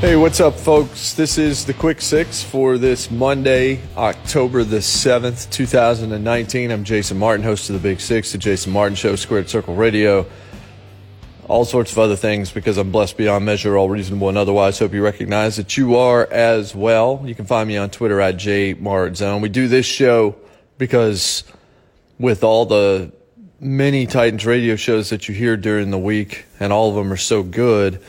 Hey, what's up, folks? This is the Quick Six for this Monday, October the 7th, 2019. I'm Jason Martin, host of the Big Six, the Jason Martin Show, Squared Circle Radio. All sorts of other things because I'm blessed beyond measure, all reasonable and otherwise. Hope you recognize that you are as well. You can find me on Twitter at jmartzone. We do this show because with all the many Titans radio shows that you hear during the week, and all of them are so good,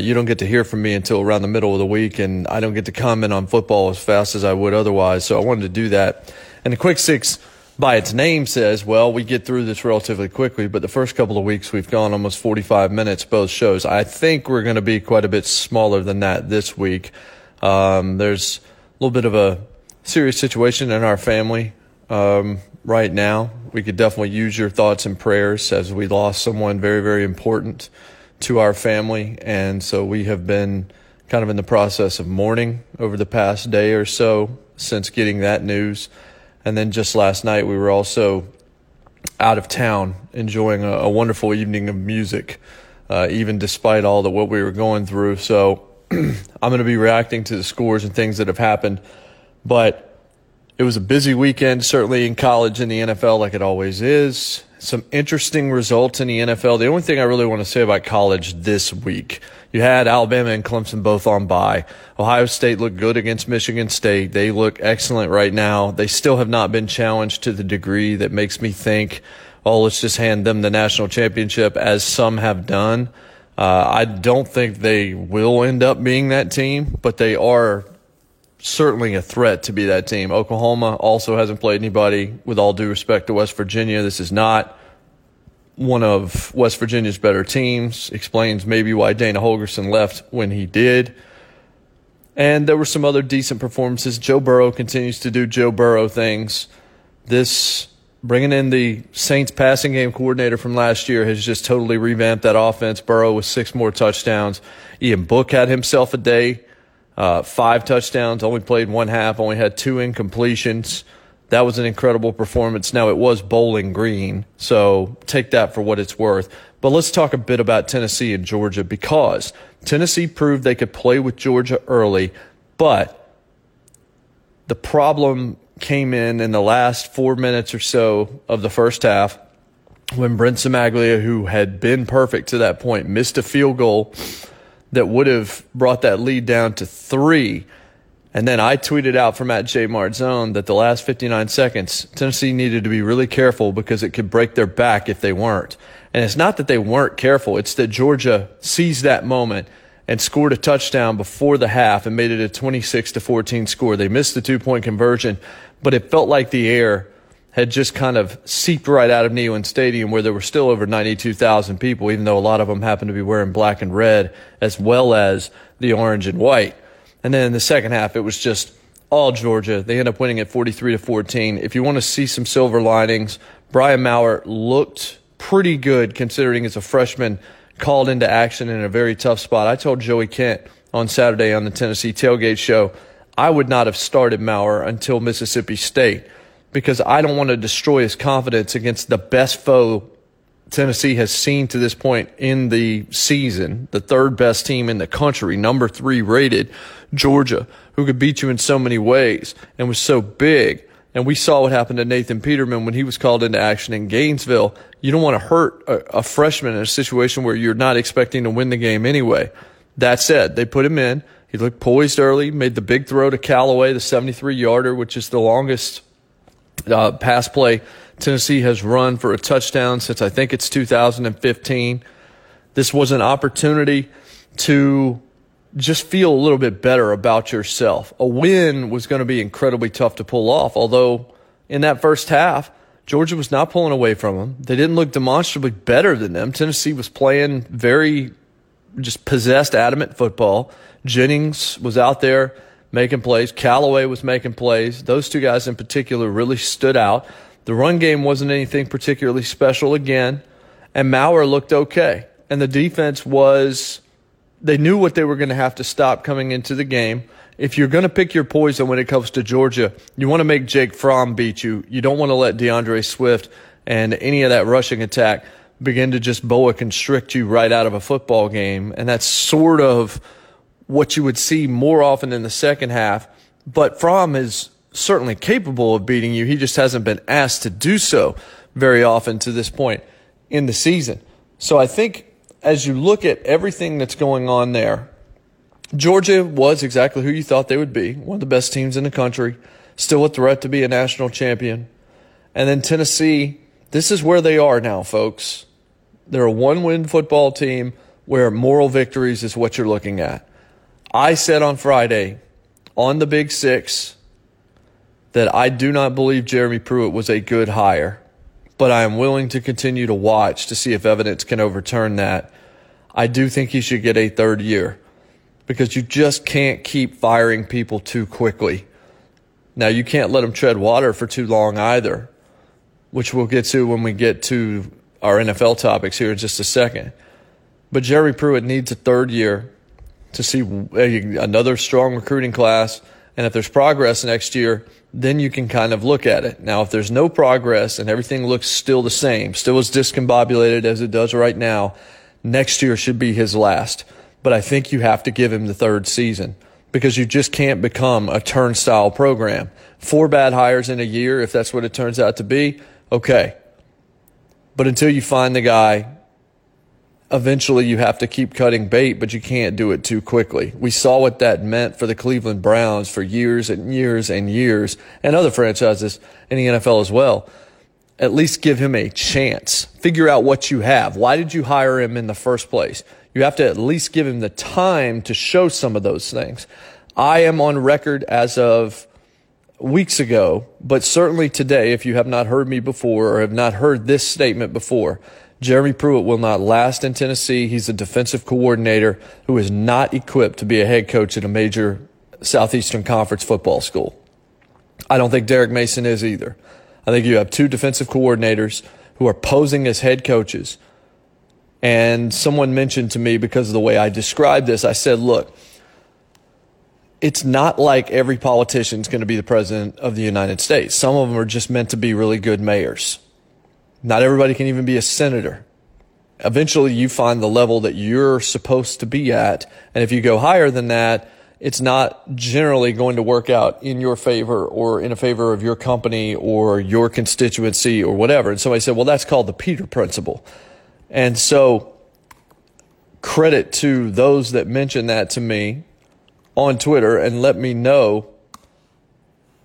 you don't get to hear from me until around the middle of the week, and I don't get to comment on football as fast as I would otherwise. So I wanted to do that. And the Quick Six, by its name, says, well, we get through this relatively quickly, but the first couple of weeks we've gone almost 45 minutes both shows. I think we're going to be quite a bit smaller than that this week. There's a little bit of a serious situation in our family right now. We could definitely use your thoughts and prayers as we lost someone very, very important to our family, and so we have been kind of in the process of mourning over the past day or so since getting that news. And then just last night, we were also out of town enjoying a wonderful evening of music, even despite all the what we were going through. So I'm going to be reacting to the scores and things that have happened. But it was a busy weekend, certainly in college and the NFL, like it always is. Some interesting results in the NFL. The only thing I really want to say about college this week, you had Alabama and Clemson both on bye. Ohio State looked good against Michigan State. They look excellent right now. They still have not been challenged to the degree that makes me think, oh, let's just hand them the national championship, as some have done. I don't think they will end up being that team, but they are certainly a threat to be that team. Oklahoma also hasn't played anybody. With all due respect to West Virginia, this is not one of West Virginia's better teams. Explains maybe why Dana Holgorsen left when he did. And there were some other decent performances. Joe Burrow continues to do Joe Burrow things. This bringing in the Saints passing game coordinator from last year has just totally revamped that offense. Burrow with 6 more touchdowns. Ian Book had himself a day. 5 touchdowns, only played one half, only had 2 incompletions. That was an incredible performance. Now, it was Bowling Green, so take that for what it's worth. But let's talk a bit about Tennessee and Georgia, because Tennessee proved they could play with Georgia early, but the problem came in the last 4 minutes or so of the first half when Brent Cimaglia, who had been perfect to that point, missed a field goal that would have brought that lead down to 3. And then I tweeted out from at jmartzone that the last 59 seconds, Tennessee needed to be really careful because it could break their back if they weren't. And it's not that they weren't careful. It's that Georgia seized that moment and scored a touchdown before the half and made it a 26-14 score. They missed the 2-point conversion, but it felt like the air had just kind of seeped right out of Neyland Stadium, where there were still over 92,000 people, even though a lot of them happened to be wearing black and red as well as the orange and white. And then in the second half, it was just all Georgia. They end up winning at 43-14. If you want to see some silver linings, Brian Maurer looked pretty good considering as a freshman called into action in a very tough spot. I told Joey Kent on Saturday on the Tennessee Tailgate Show, I would not have started Maurer until Mississippi State, because I don't want to destroy his confidence against the best foe Tennessee has seen to this point in the season, the 3rd best team in the country, number 3 rated, Georgia, who could beat you in so many ways and was so big. And we saw what happened to Nathan Peterman when he was called into action in Gainesville. You don't want to hurt a freshman in a situation where you're not expecting to win the game anyway. That said, they put him in. He looked poised early, made the big throw to Callaway, the 73-yarder, which is the longest pass play Tennessee has run for a touchdown since I think it's 2015. This was an opportunity to just feel a little bit better about yourself. A win was going to be incredibly tough to pull off, although in that first half. Georgia was not pulling away from them. They didn't look demonstrably better than them. Tennessee was playing very just possessed, adamant football. Jennings was out there making plays. Callaway was making plays. Those two guys in particular really stood out. The run game wasn't anything particularly special again, and Maurer looked okay. And the defense was – they knew what they were going to have to stop coming into the game. If you're going to pick your poison when it comes to Georgia, you want to make Jake Fromm beat you. You don't want to let DeAndre Swift and any of that rushing attack begin to just boa constrict you right out of a football game. And that's sort of what you would see more often in the second half. But Fromm is certainly capable of beating you. He just hasn't been asked to do so very often to this point in the season. So I think as you look at everything that's going on there, Georgia was exactly who you thought they would be, one of the best teams in the country, still a threat to be a national champion. And then Tennessee, this is where they are now, folks. They're a one-win football team where moral victories is what you're looking at. I said on Friday on the Big Six that I do not believe Jeremy Pruitt was a good hire, but I am willing to continue to watch to see if evidence can overturn that. I do think he should get a third year, because you just can't keep firing people too quickly. Now, you can't let them tread water for too long either, which we'll get to when we get to our NFL topics here in just a second. But Jerry Pruitt needs a third year to see another strong recruiting class, and if there's progress next year, then you can kind of look at it. Now, if there's no progress and everything looks still the same, still as discombobulated as it does right now, next year should be his last. But I think you have to give him the third season, because you just can't become a turnstile program. 4 bad hires in a year, if that's what it turns out to be, okay. But until you find the guy, eventually you have to keep cutting bait, but you can't do it too quickly. We saw what that meant for the Cleveland Browns for years and years and years, and other franchises in the NFL as well. At least give him a chance. Figure out what you have. Why did you hire him in the first place? You have to at least give him the time to show some of those things. I am on record as of weeks ago, but certainly today, if you have not heard me before or have not heard this statement before, Jeremy Pruitt will not last in Tennessee. He's a defensive coordinator who is not equipped to be a head coach at a major Southeastern Conference football school. I don't think Derek Mason is either. I think you have 2 defensive coordinators who are posing as head coaches. And someone mentioned to me, because of the way I described this, I said, look, it's not like every politician's going to be the president of the United States. Some of them are just meant to be really good mayors. Not everybody can even be a senator. Eventually, you find the level that you're supposed to be at. And if you go higher than that, it's not generally going to work out in your favor or in a favor of your company or your constituency or whatever. And somebody said, well, that's called the Peter Principle. And so credit to those that mentioned that to me on Twitter and let me know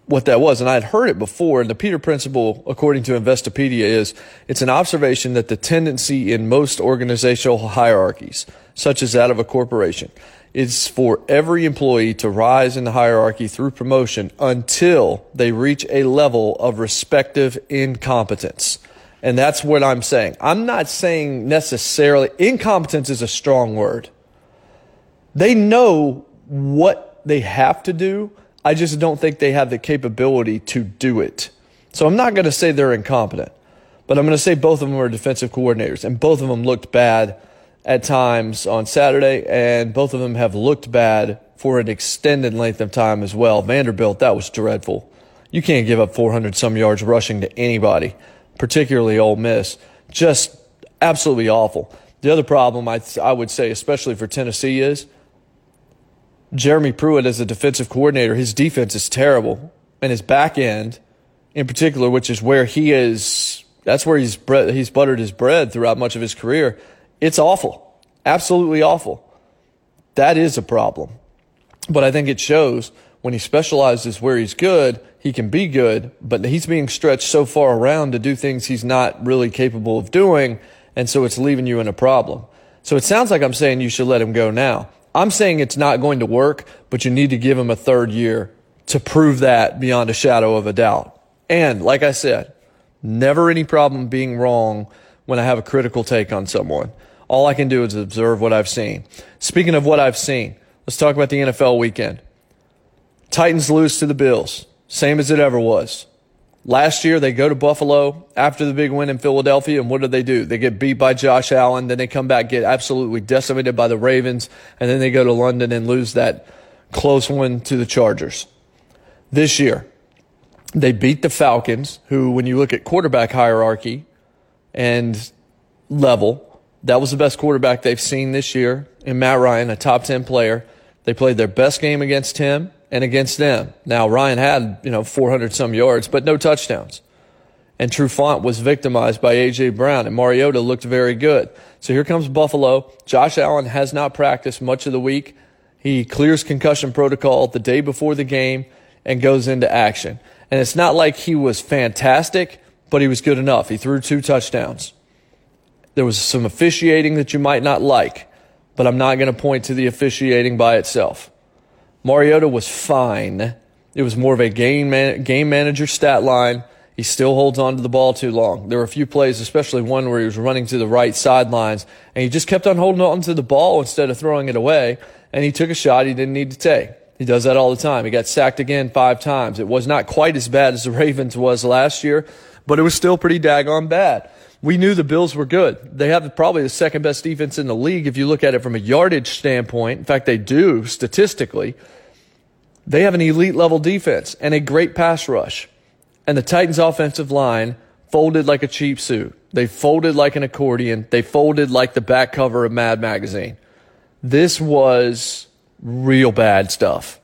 what that was. And I'd heard it before. And the Peter Principle, according to Investopedia, is it's an observation that the tendency in most organizational hierarchies, such as that of a corporation, is for every employee to rise in the hierarchy through promotion until they reach a level of respective incompetence. And that's what I'm saying. I'm not saying necessarily incompetence is a strong word. They know what they have to do. I just don't think they have the capability to do it. So I'm not going to say they're incompetent, but I'm going to say both of them are defensive coordinators, and both of them looked bad at times on Saturday, and both of them have looked bad for an extended length of time as well. Vanderbilt, that was dreadful. You can't give up 400-some yards rushing to anybody, particularly Ole Miss. Just absolutely awful. The other problem I would say, especially for Tennessee, is Jeremy Pruitt as a defensive coordinator. His defense is terrible, and his back end in particular, which is where he is, that's where he's buttered his bread throughout much of his career. It's awful, absolutely awful. That is a problem. But I think it shows when he specializes where he's good, he can be good, but he's being stretched so far around to do things he's not really capable of doing, and so it's leaving you in a problem. So it sounds like I'm saying you should let him go now. I'm saying it's not going to work, but you need to give him a third year to prove that beyond a shadow of a doubt. And like I said, never any problem being wrong when I have a critical take on someone. All I can do is observe what I've seen. Speaking of what I've seen, let's talk about the NFL weekend. Titans lose to the Bills, same as it ever was. Last year, they go to Buffalo after the big win in Philadelphia, and what do? They get beat by Josh Allen, then they come back, get absolutely decimated by the Ravens, and then they go to London and lose that close one to the Chargers. This year, they beat the Falcons, who, when you look at quarterback hierarchy and level, that was the best quarterback they've seen this year in Matt Ryan, a top 10 player. They played their best game against him and against them. Now, Ryan had, 400-some yards, but no touchdowns. And Trufant was victimized by A.J. Brown, and Mariota looked very good. So here comes Buffalo. Josh Allen has not practiced much of the week. He clears concussion protocol the day before the game and goes into action. And it's not like he was fantastic, but he was good enough. He threw 2 touchdowns. There was some officiating that you might not like, but I'm not going to point to the officiating by itself. Mariota was fine. It was more of a game manager stat line. He still holds on to the ball too long. There were a few plays, especially one where he was running to the right sidelines, and he just kept on holding on to the ball instead of throwing it away, and he took a shot he didn't need to take. He does that all the time. He got sacked again 5 times. It was not quite as bad as the Ravens was last year, but it was still pretty daggone bad. We knew the Bills were good. They have probably the second best defense in the league if you look at it from a yardage standpoint. In fact, they do statistically. They have an elite level defense and a great pass rush. And the Titans offensive line folded like a cheap suit. They folded like an accordion. They folded like the back cover of Mad Magazine. This was real bad stuff.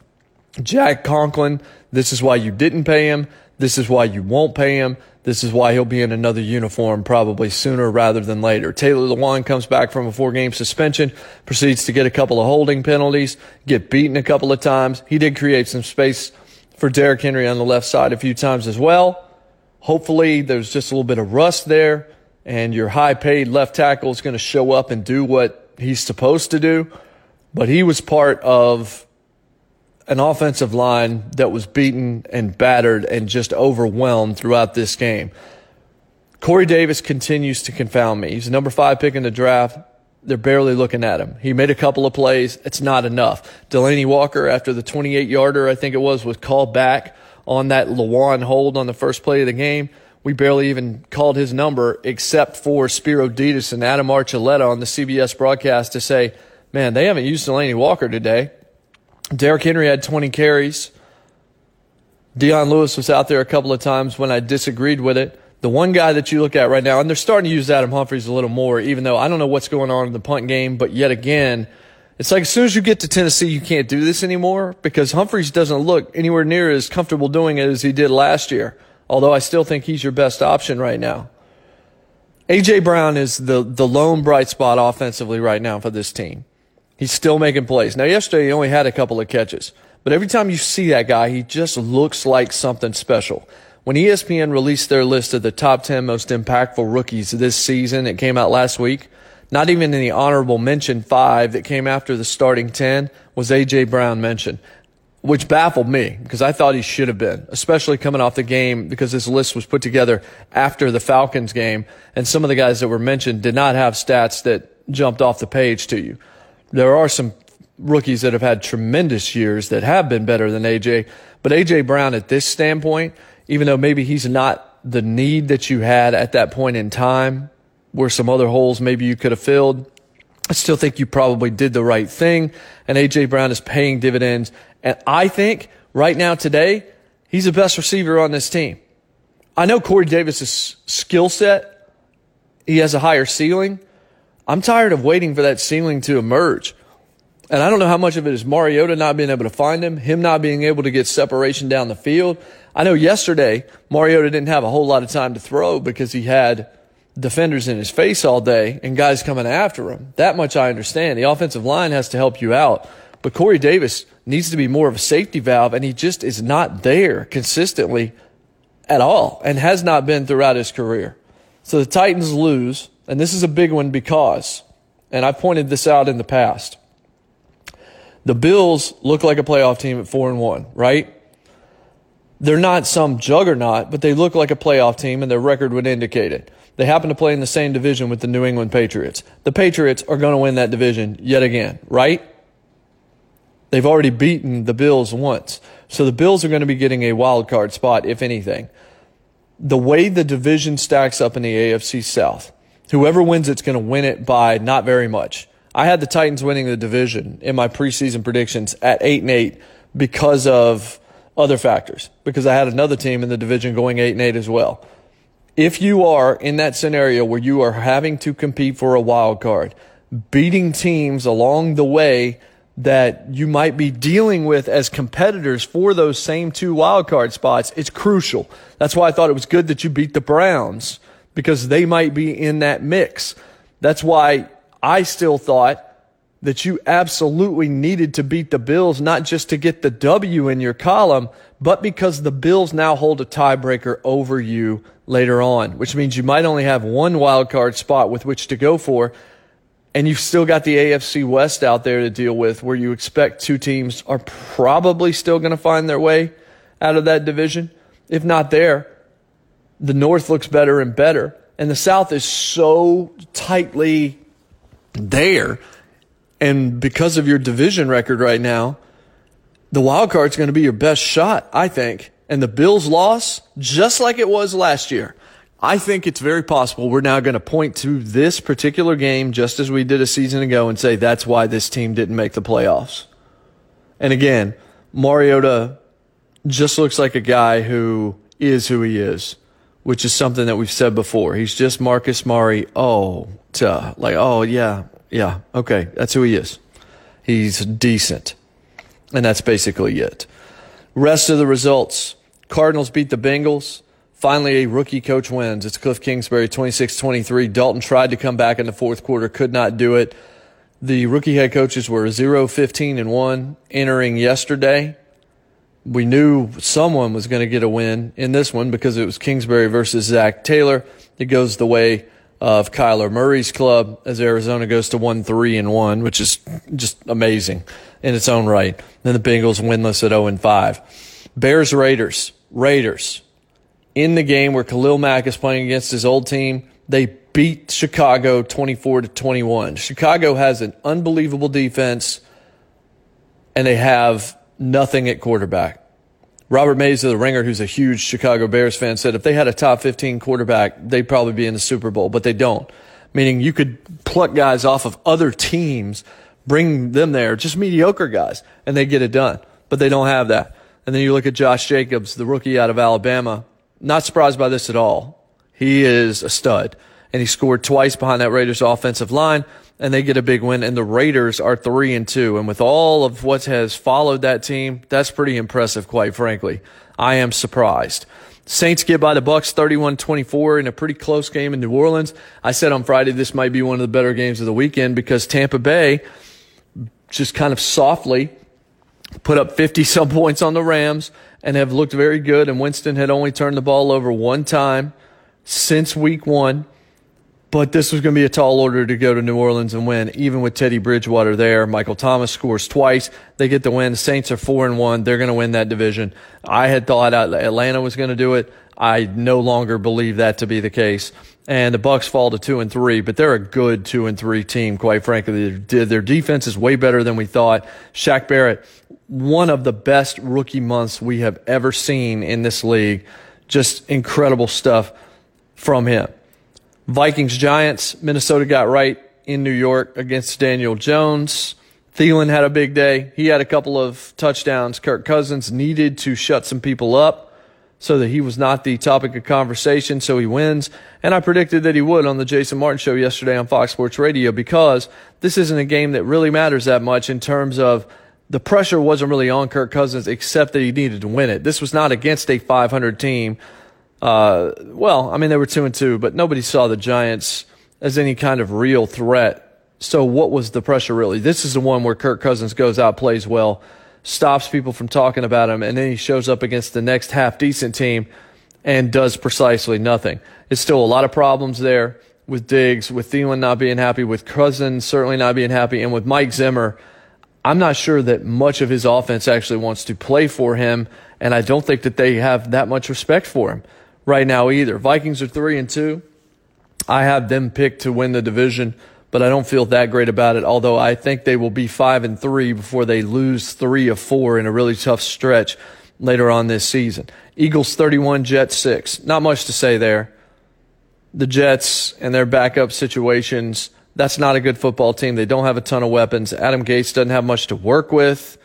Jack Conklin, this is why you didn't pay him. This is why you won't pay him. This is why he'll be in another uniform probably sooner rather than later. Taylor Lewan comes back from a 4-game suspension, proceeds to get a couple of holding penalties, get beaten a couple of times. He did create some space for Derrick Henry on the left side a few times as well. Hopefully there's just a little bit of rust there, and your high-paid left tackle is going to show up and do what he's supposed to do. But he was part of an offensive line that was beaten and battered and just overwhelmed throughout this game. Corey Davis continues to confound me. He's the number 5 pick in the draft. They're barely looking at him. He made a couple of plays. It's not enough. Delaney Walker, after the 28-yarder, I think it was called back on that Lewan hold on the first play of the game. We barely even called his number except for Spiro Ditas and Adam Archuleta on the CBS broadcast to say, man, they haven't used Delaney Walker today. Derrick Henry had 20 carries. Deion Lewis was out there a couple of times when I disagreed with it. The one guy that you look at right now, and they're starting to use Adam Humphries a little more, even though I don't know what's going on in the punt game, but yet again, it's like as soon as you get to Tennessee, you can't do this anymore because Humphries doesn't look anywhere near as comfortable doing it as he did last year, although I still think he's your best option right now. A.J. Brown is the lone bright spot offensively right now for this team. He's still making plays. Now, yesterday he only had a couple of catches. But every time you see that guy, he just looks like something special. When ESPN released their list of the top 10 most impactful rookies this season, it came out last week, not even in the honorable mention 5 that came after the starting 10 was A.J. Brown mentioned, which baffled me because I thought he should have been, especially coming off the game because this list was put together after the Falcons game, and some of the guys that were mentioned did not have stats that jumped off the page to you. There are some rookies that have had tremendous years that have been better than A.J., but A.J. Brown at this standpoint, even though maybe he's not the need that you had at that point in time where some other holes maybe you could have filled, I still think you probably did the right thing, and A.J. Brown is paying dividends. And I think right now today he's the best receiver on this team. I know Corey Davis's skill set, he has a higher ceiling. I'm tired of waiting for that ceiling to emerge. And I don't know how much of it is Mariota not being able to find him not being able to get separation down the field. I know yesterday Mariota didn't have a whole lot of time to throw because he had defenders in his face all day and guys coming after him. That much I understand. The offensive line has to help you out. But Corey Davis needs to be more of a safety valve, and he just is not there consistently at all and has not been throughout his career. So the Titans lose. And this is a big one because, and I pointed this out in the past, the Bills look like a playoff team at 4-1, right? They're not some juggernaut, but they look like a playoff team, and their record would indicate it. They happen to play in the same division with the New England Patriots. The Patriots are going to win that division yet again, right? They've already beaten the Bills once. So the Bills are going to be getting a wild card spot, if anything. The way the division stacks up in the AFC South, whoever wins it's going to win it by not very much. I had the Titans winning the division in my preseason predictions at 8-8 because of other factors, because I had another team in the division going 8-8 as well. If you are in that scenario where you are having to compete for a wild card, beating teams along the way that you might be dealing with as competitors for those same two wild card spots, it's crucial. That's why I thought it was good that you beat the Browns, because they might be in that mix. That's why I still thought that you absolutely needed to beat the Bills, not just to get the W in your column, but because the Bills now hold a tiebreaker over you later on, which means you might only have one wild card spot with which to go for, and you've still got the AFC West out there to deal with, where you expect two teams are probably still going to find their way out of that division. If not there, the North looks better and better, and the South is so tightly there. And because of your division record right now, the wild card's going to be your best shot, I think. And the Bills' loss, just like it was last year, I think it's very possible we're now going to point to this particular game, just as we did a season ago, and say that's why this team didn't make the playoffs. And again, Mariota just looks like a guy who he is, which is something that we've said before. He's just Marcus Mariota. Like, oh, yeah, okay, that's who he is. He's decent, and that's basically it. Rest of the results: Cardinals beat the Bengals. Finally, a rookie coach wins. It's Cliff Kingsbury, 26-23. Dalton tried to come back in the fourth quarter, could not do it. The rookie head coaches were 0-15-1 entering yesterday. We knew someone was going to get a win in this one because it was Kingsbury versus Zach Taylor. It goes the way of Kyler Murray's club as Arizona goes to 1-3-1, which is just amazing in its own right. Then the Bengals winless at 0-5. Bears, Raiders. In the game where Khalil Mack is playing against his old team, they beat Chicago 24-21. Chicago has an unbelievable defense, and they have nothing at quarterback. Robert Mays of The Ringer, who's a huge Chicago Bears fan, said if they had a top 15 quarterback, they'd probably be in the Super Bowl, but they don't. Meaning you could pluck guys off of other teams, bring them there, just mediocre guys, and they get it done. But they don't have that. And then you look at Josh Jacobs, the rookie out of Alabama. Not surprised by this at all. He is a stud. And he scored twice behind that Raiders offensive line, and they get a big win, and the Raiders are 3-2. And with all of what has followed that team, that's pretty impressive, quite frankly. I am surprised. Saints get by the Bucs 31-24 in a pretty close game in New Orleans. I said on Friday this might be one of the better games of the weekend because Tampa Bay just kind of softly put up 50-some points on the Rams and have looked very good, and Winston had only turned the ball over one time since week one. But this was going to be a tall order to go to New Orleans and win, even with Teddy Bridgewater there. Michael Thomas scores twice. They get the win. The Saints are 4-1. They're going to win that division. I had thought Atlanta was going to do it. I no longer believe that to be the case. And the Bucs fall to 2-3, but they're a good 2-3 team, quite frankly. Their defense is way better than we thought. Shaq Barrett, one of the best rookie months we have ever seen in this league. Just incredible stuff from him. Vikings-Giants, Minnesota got right in New York against Daniel Jones. Thielen had a big day. He had a couple of touchdowns. Kirk Cousins needed to shut some people up so that he was not the topic of conversation, so he wins. And I predicted that he would on the Jason Martin Show yesterday on Fox Sports Radio, because this isn't a game that really matters that much in terms of the pressure wasn't really on Kirk Cousins, except that he needed to win it. This was not against a 500 team. They were 2-2, but nobody saw the Giants as any kind of real threat. So what was the pressure really? This is the one where Kirk Cousins goes out, plays well, stops people from talking about him, and then he shows up against the next half-decent team and does precisely nothing. It's still a lot of problems there with Diggs, with Thielen not being happy, with Cousins certainly not being happy, and with Mike Zimmer, I'm not sure that much of his offense actually wants to play for him And I don't think that they have that much respect for him right now either. Vikings are 3-2. I have them picked to win the division, but I don't feel that great about it, although I think they will be 5-3 before they lose 3 of 4 in a really tough stretch later on this season. Eagles 31, Jets 6. Not much to say there. The Jets and their backup situations, that's not a good football team. They don't have a ton of weapons. Adam Gase doesn't have much to work with.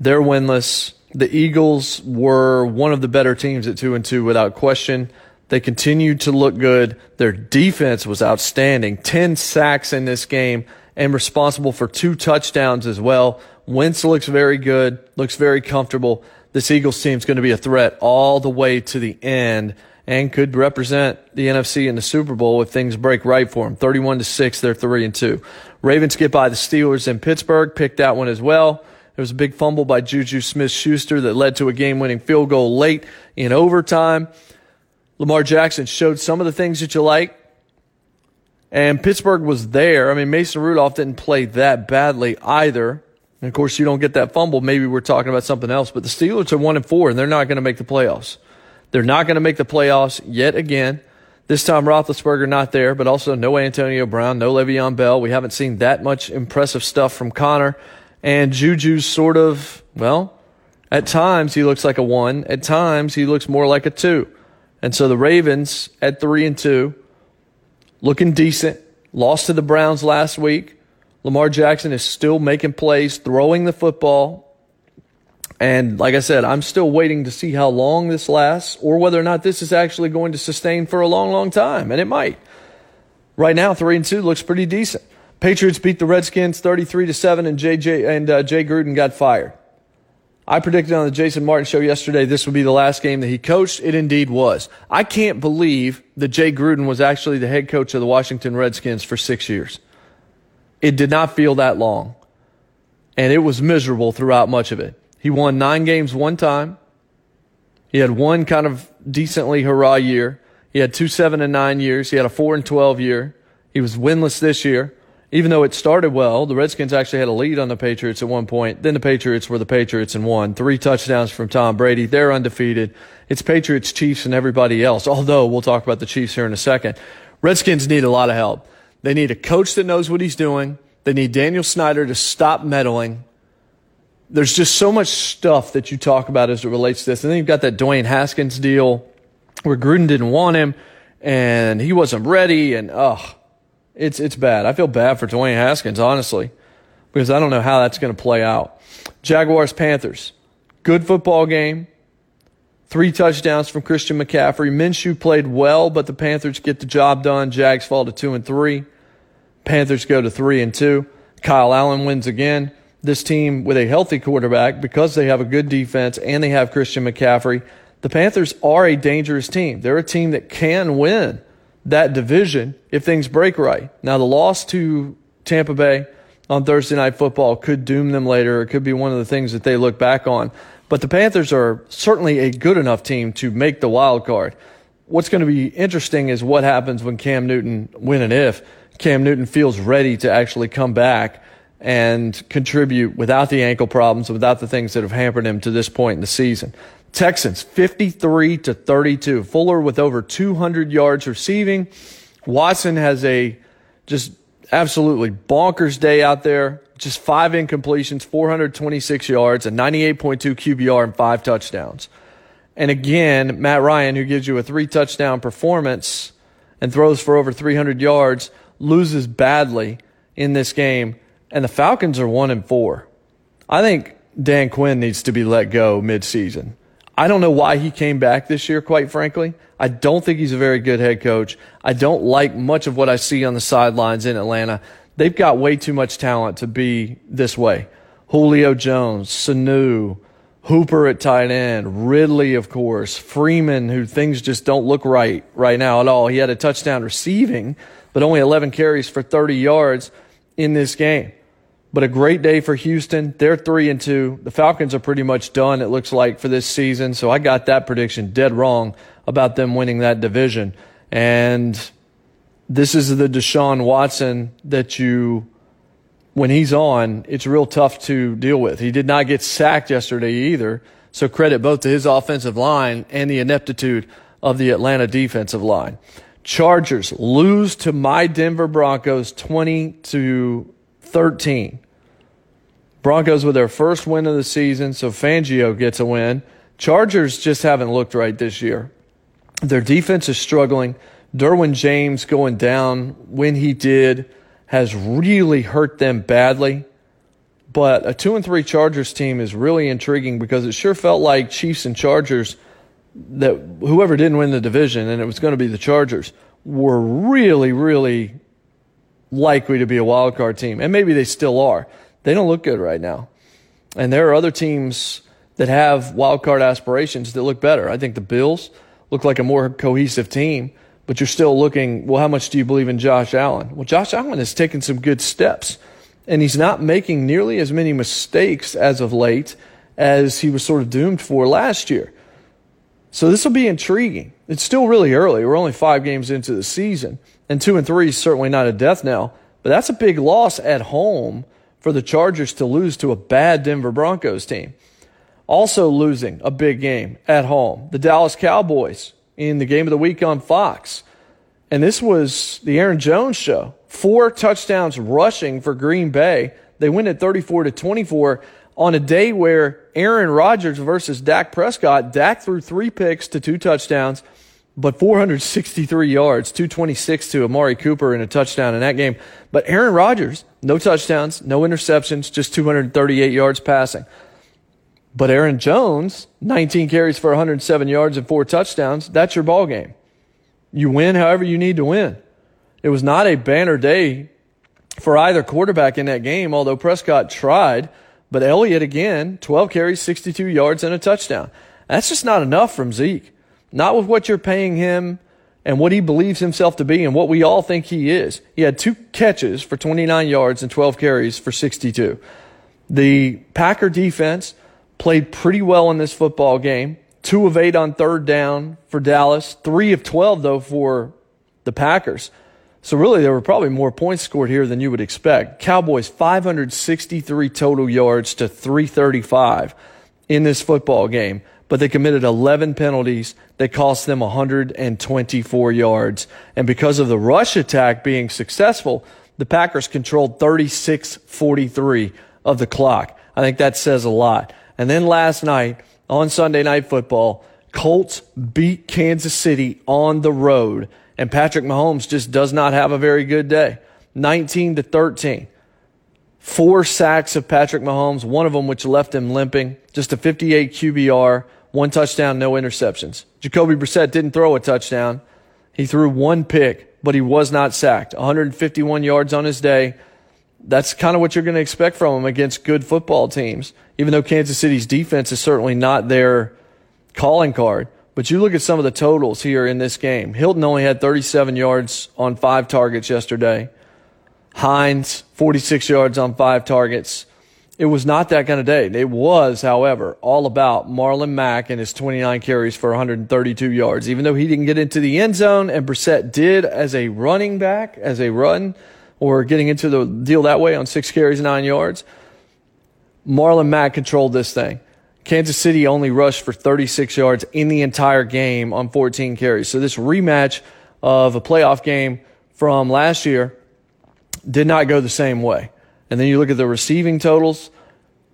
They're winless. The Eagles were one of the better teams at 2-2 without question. They continued to look good. Their defense was outstanding. 10 sacks in this game and responsible for 2 touchdowns as well. Wentz looks very good, looks very comfortable. This Eagles team's going to be a threat all the way to the end and could represent the NFC in the Super Bowl if things break right for them. 31-6, they're 3-2. Ravens get by the Steelers in Pittsburgh. Picked that one as well. There was a big fumble by Juju Smith-Schuster that led to a game-winning field goal late in overtime. Lamar Jackson showed some of the things that you like, and Pittsburgh was there. I mean, Mason Rudolph didn't play that badly either. And, of course, you don't get that fumble. Maybe we're talking about something else. But the Steelers are 1-4, and they're not going to make the playoffs. They're not going to make the playoffs yet again. This time, Roethlisberger not there, but also no Antonio Brown, no Le'Veon Bell. We haven't seen that much impressive stuff from Connor. And Juju's sort of, well, at times he looks like a 1. At times he looks more like a 2. And so the Ravens at 3-2, looking decent, lost to the Browns last week. Lamar Jackson is still making plays, throwing the football. And like I said, I'm still waiting to see how long this lasts or whether or not this is actually going to sustain for a long, long time. And it might. Right now, 3-2 looks pretty decent. Patriots beat the Redskins 33-7, and Jay Gruden got fired. I predicted on the Jason Martin Show yesterday this would be the last game that he coached. It indeed was. I can't believe that Jay Gruden was actually the head coach of the Washington Redskins for 6 years. It did not feel that long, and it was miserable throughout much of it. He won 9 games one time. He had one kind of decently hurrah year. He had 2 7-9 years. He had a 4-12 year. He was winless this year. Even though it started well, the Redskins actually had a lead on the Patriots at one point. Then the Patriots were the Patriots and won. 3 touchdowns from Tom Brady. They're undefeated. It's Patriots, Chiefs, and everybody else, although we'll talk about the Chiefs here in a second. Redskins need a lot of help. They need a coach that knows what he's doing. They need Daniel Snyder to stop meddling. There's just so much stuff that you talk about as it relates to this. And then you've got that Dwayne Haskins deal where Gruden didn't want him and he wasn't ready and It's bad. I feel bad for Dwayne Haskins, honestly, because I don't know how that's going to play out. Jaguars-Panthers, good football game. 3 touchdowns from Christian McCaffrey. Minshew played well, but the Panthers get the job done. Jags fall to 2-3. Panthers go to 3-2. Kyle Allen wins again. This team with a healthy quarterback, because they have a good defense and they have Christian McCaffrey, the Panthers are a dangerous team. They're a team that can win that division if things break right. Now, the loss to Tampa Bay on Thursday Night Football could doom them later. It could be one of the things that they look back on. But the Panthers are certainly a good enough team to make the wild card. What's going to be interesting is what happens when if Cam Newton feels ready to actually come back and contribute without the ankle problems, without the things that have hampered him to this point in the season. Texans, 53-32. Fuller with over 200 yards receiving. Watson has a just absolutely bonkers day out there. Just 5 incompletions, 426 yards, a 98.2 QBR, and 5 touchdowns. And again, Matt Ryan, who gives you a 3-touchdown performance and throws for over 300 yards, loses badly in this game. And the Falcons are 1-4. I think Dan Quinn needs to be let go midseason. I don't know why he came back this year, quite frankly. I don't think he's a very good head coach. I don't like much of what I see on the sidelines in Atlanta. They've got way too much talent to be this way. Julio Jones, Sanu, Hooper at tight end, Ridley, of course, Freeman, who things just don't look right now at all. He had a touchdown receiving, but only 11 carries for 30 yards in this game. But a great day for Houston. They're 3-2. The Falcons are pretty much done, it looks like, for this season. So I got that prediction dead wrong about them winning that division. And this is the Deshaun Watson that when he's on, it's real tough to deal with. He did not get sacked yesterday either. So credit both to his offensive line and the ineptitude of the Atlanta defensive line. Chargers lose to my Denver Broncos 20-13. Broncos with their first win of the season, so Fangio gets a win. Chargers just haven't looked right this year. Their defense is struggling. Derwin James going down when he did has really hurt them badly. But a 2-3 Chargers team is really intriguing because it sure felt like Chiefs and Chargers, that whoever didn't win the division, and it was going to be the Chargers, were really, really likely to be a wild card team. And maybe they still are. They don't look good right now. And there are other teams that have wild card aspirations that look better. I think the Bills look like a more cohesive team, but you're still looking, well, how much do you believe in Josh Allen? Well, Josh Allen has taken some good steps, and he's not making nearly as many mistakes as of late as he was sort of doomed for last year. So this will be intriguing. It's still really early. We're only 5 games into the season, and 2-3 is certainly not a death knell, but that's a big loss at home for the Chargers to lose to a bad Denver Broncos team. Also losing a big game at home, the Dallas Cowboys in the game of the week on Fox. And this was the Aaron Jones show. 4 touchdowns rushing for Green Bay. They win at 34-24 on a day where Aaron Rodgers versus Dak Prescott, Dak threw 3 picks to 2 touchdowns, but 463 yards, 226 to Amari Cooper and a touchdown in that game. But Aaron Rodgers, no touchdowns, no interceptions, just 238 yards passing. But Aaron Jones, 19 carries for 107 yards and 4 touchdowns. That's your ball game. You win however you need to win. It was not a banner day for either quarterback in that game, although Prescott tried. But Elliott again, 12 carries, 62 yards, and a touchdown. That's just not enough from Zeke. Not with what you're paying him and what he believes himself to be and what we all think he is. He had 2 catches for 29 yards and 12 carries for 62. The Packer defense played pretty well in this football game. 2 of 8 on third down for Dallas. 3 of 12, though, for the Packers. So really, there were probably more points scored here than you would expect. Cowboys, 563 total yards to 335 in this football game. But they committed 11 penalties that cost them 124 yards. And because of the rush attack being successful, the Packers controlled 36-43 of the clock. I think that says a lot. And then last night, on Sunday Night Football, Colts beat Kansas City on the road. And Patrick Mahomes just does not have a very good day. 19-13. 4 sacks of Patrick Mahomes, one of them which left him limping. Just a 58 QBR. 1 touchdown, no interceptions. Jacoby Brissett didn't throw a touchdown. He threw 1 pick, but he was not sacked. 151 yards on his day. That's kind of what you're going to expect from him against good football teams, even though Kansas City's defense is certainly not their calling card. But you look at some of the totals here in this game. Hilton only had 37 yards on 5 targets yesterday. Hines, 46 yards on 5 targets. It was not that kind of day. It was, however, all about Marlon Mack and his 29 carries for 132 yards. Even though he didn't get into the end zone, and Brissett did as a running back, as a run, or getting into the deal that way on 6 carries, 9 yards, Marlon Mack controlled this thing. Kansas City only rushed for 36 yards in the entire game on 14 carries. So this rematch of a playoff game from last year did not go the same way. And then you look at the receiving totals.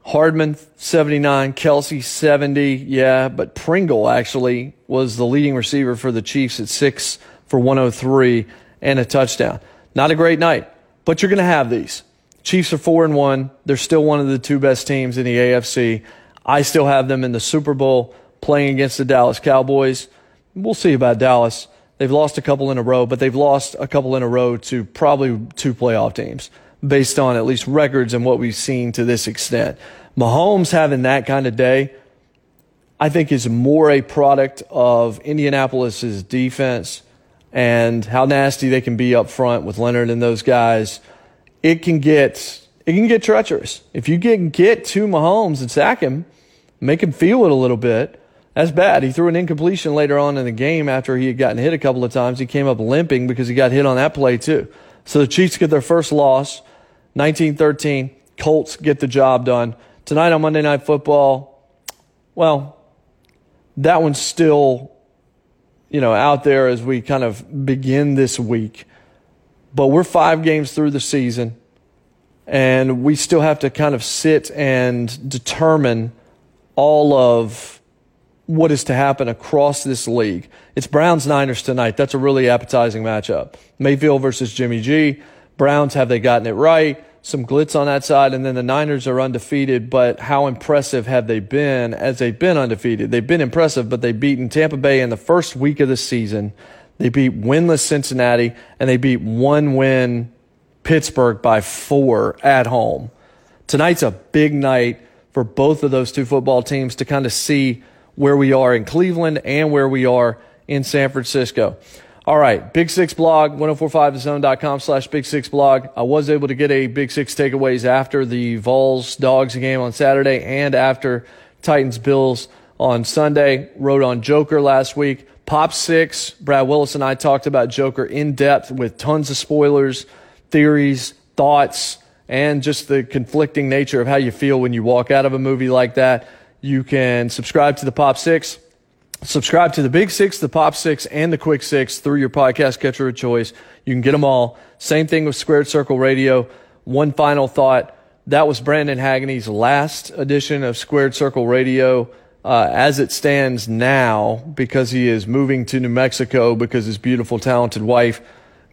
Hardman, 79. Kelsey, 70. Yeah, but Pringle actually was the leading receiver for the Chiefs at 6 for 103 and a touchdown. Not a great night, but you're going to have these. Chiefs are 4-1. They're still one of the 2 best teams in the AFC. I still have them in the Super Bowl playing against the Dallas Cowboys. We'll see about Dallas. They've lost a couple in a row, but they've lost a couple in a row to probably 2 playoff teams, based on at least records and what we've seen to this extent. Mahomes having that kind of day, I think, is more a product of Indianapolis's defense and how nasty they can be up front with Leonard and those guys. It can get treacherous. If you can get to Mahomes and sack him, make him feel it a little bit, that's bad. He threw an incompletion later on in the game after he had gotten hit a couple of times. He came up limping because he got hit on that play too. So the Chiefs get their first loss, 19-13. Colts get the job done. Tonight on Monday Night Football, Well, that one's still, you know, out there as we kind of begin this week. But we're 5 games through the season, and we still have to kind of sit and determine all of what is to happen across this league. It's Browns-Niners tonight. That's a really appetizing matchup. Mayfield versus Jimmy G. Browns, have they gotten it right? Some glitz on that side, and then the Niners are undefeated, but how impressive have they been as they've been undefeated? They've been impressive, but they've beaten Tampa Bay in the first week of the season. They beat winless Cincinnati, and they beat one-win Pittsburgh by 4 at home. Tonight's a big night for both of those two football teams to kind of see where we are in Cleveland and where we are in San Francisco. All right, Big Six blog, 1045thezone.com/Big Six blog. I was able to get a Big Six takeaways after the Vols-Dogs game on Saturday and after Titans-Bills on Sunday. Wrote on Joker last week. Pop 6, Brad Willis and I talked about Joker in depth with tons of spoilers, theories, thoughts, and just the conflicting nature of how you feel when you walk out of a movie like that. You can subscribe to the Pop 6. Subscribe to the Big Six, the Pop Six, and the Quick Six through your podcast catcher of choice. You can get them all. Same thing with Squared Circle Radio. One final thought. That was Brandon Hagney's last edition of Squared Circle Radio as it stands now, because he is moving to New Mexico because his beautiful, talented wife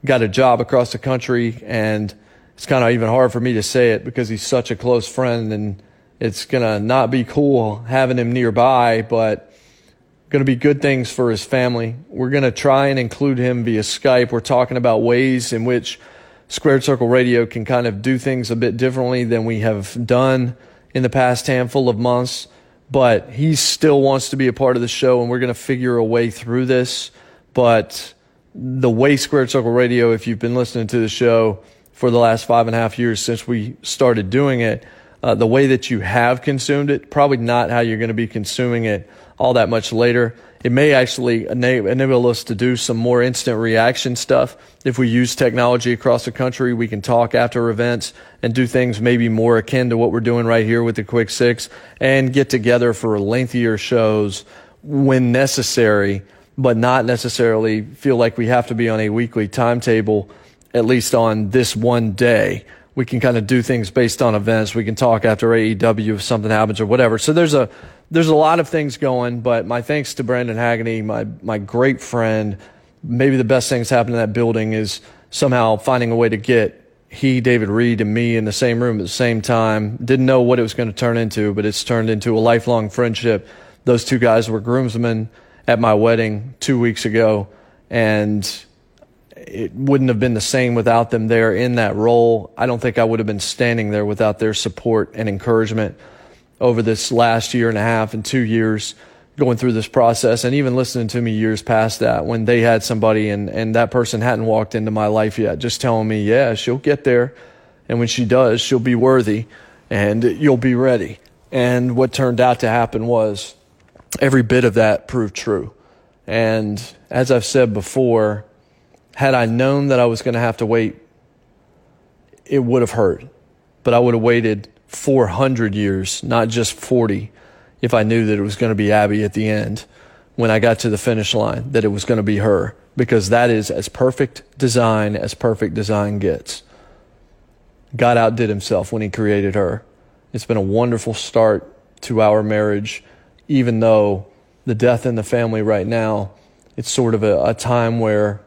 got a job across the country. And it's kind of even hard for me to say it because he's such a close friend, and it's going to not be cool having him nearby, but going to be good things for his family. We're going to try and include him via Skype. We're talking about ways in which Squared Circle Radio can kind of do things a bit differently than we have done in the past handful of months, but he still wants to be a part of the show, and we're going to figure a way through this. But the way Squared Circle Radio, if you've been listening to the show for the last 5.5 years since we started doing it, the way that you have consumed it, probably not how you're going to be consuming it all that much later. It may actually enable us to do some more instant reaction stuff. If we use technology across the country, we can talk after events and do things maybe more akin to what we're doing right here with the Quick Six, and get together for lengthier shows when necessary, but not necessarily feel like we have to be on a weekly timetable, at least on this one day. We can kind of do things based on events. We can talk after AEW if something happens or whatever. So there's a lot of things going, but my thanks to Brandon Hagney, my great friend. Maybe the best things happened in that building is somehow finding a way to get he, David Reed, and me in the same room at the same time. Didn't know what it was going to turn into, but it's turned into a lifelong friendship. Those two guys were groomsmen at my wedding 2 weeks ago, and it wouldn't have been the same without them there in that role. I don't think I would have been standing there without their support and encouragement over this last year and a half and 2 years going through this process, and even listening to me years past that when they had somebody and that person hadn't walked into my life yet, just telling me, yeah, she'll get there, and when she does, she'll be worthy, and you'll be ready. And what turned out to happen was every bit of that proved true. And as I've said before, had I known that I was going to have to wait, it would have hurt. But I would have waited 400 years, not just 40, if I knew that it was going to be Abby at the end when I got to the finish line, that it was going to be her, because that is as perfect design gets. God outdid himself when he created her. It's been a wonderful start to our marriage, even though the death in the family right now, it's sort of a time where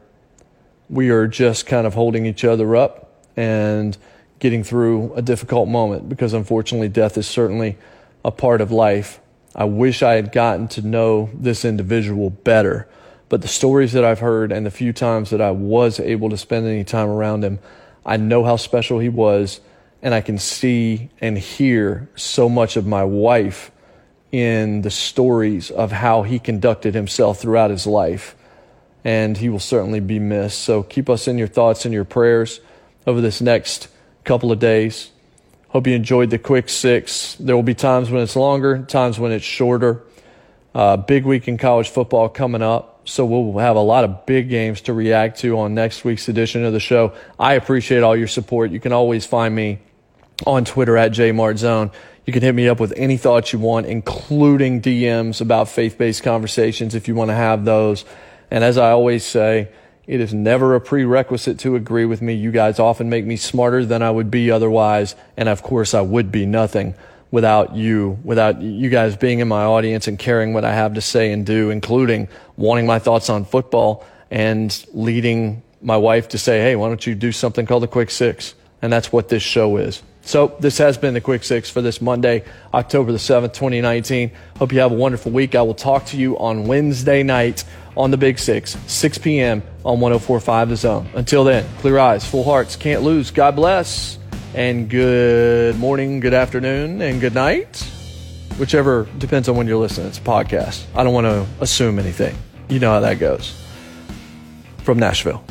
we are just kind of holding each other up and getting through a difficult moment, because unfortunately death is certainly a part of life. I wish I had gotten to know this individual better, but the stories that I've heard and the few times that I was able to spend any time around him, I know how special he was, and I can see and hear so much of my wife in the stories of how he conducted himself throughout his life. And he will certainly be missed. So keep us in your thoughts and your prayers over this next couple of days. Hope you enjoyed the Quick Six. There will be times when it's longer, times when it's shorter. Big week in college football coming up, so we'll have a lot of big games to react to on next week's edition of the show. I appreciate all your support. You can always find me on Twitter at jmartzone. You can hit me up with any thoughts you want, including DMs about faith-based conversations if you want to have those. And as I always say, it is never a prerequisite to agree with me. You guys often make me smarter than I would be otherwise. And of course, I would be nothing without you guys being in my audience and caring what I have to say and do, including wanting my thoughts on football and leading my wife to say, hey, why don't you do something called the Quick Six? And that's what this show is. So this has been the Quick Six for this Monday, October the 7th, 2019. Hope you have a wonderful week. I will talk to you on Wednesday night on the Big Six, 6 p.m. on 104.5 The Zone. Until then, clear eyes, full hearts, can't lose. God bless, and good morning, good afternoon, and good night. Whichever depends on when you're listening. It's a podcast. I don't want to assume anything. You know how that goes. From Nashville.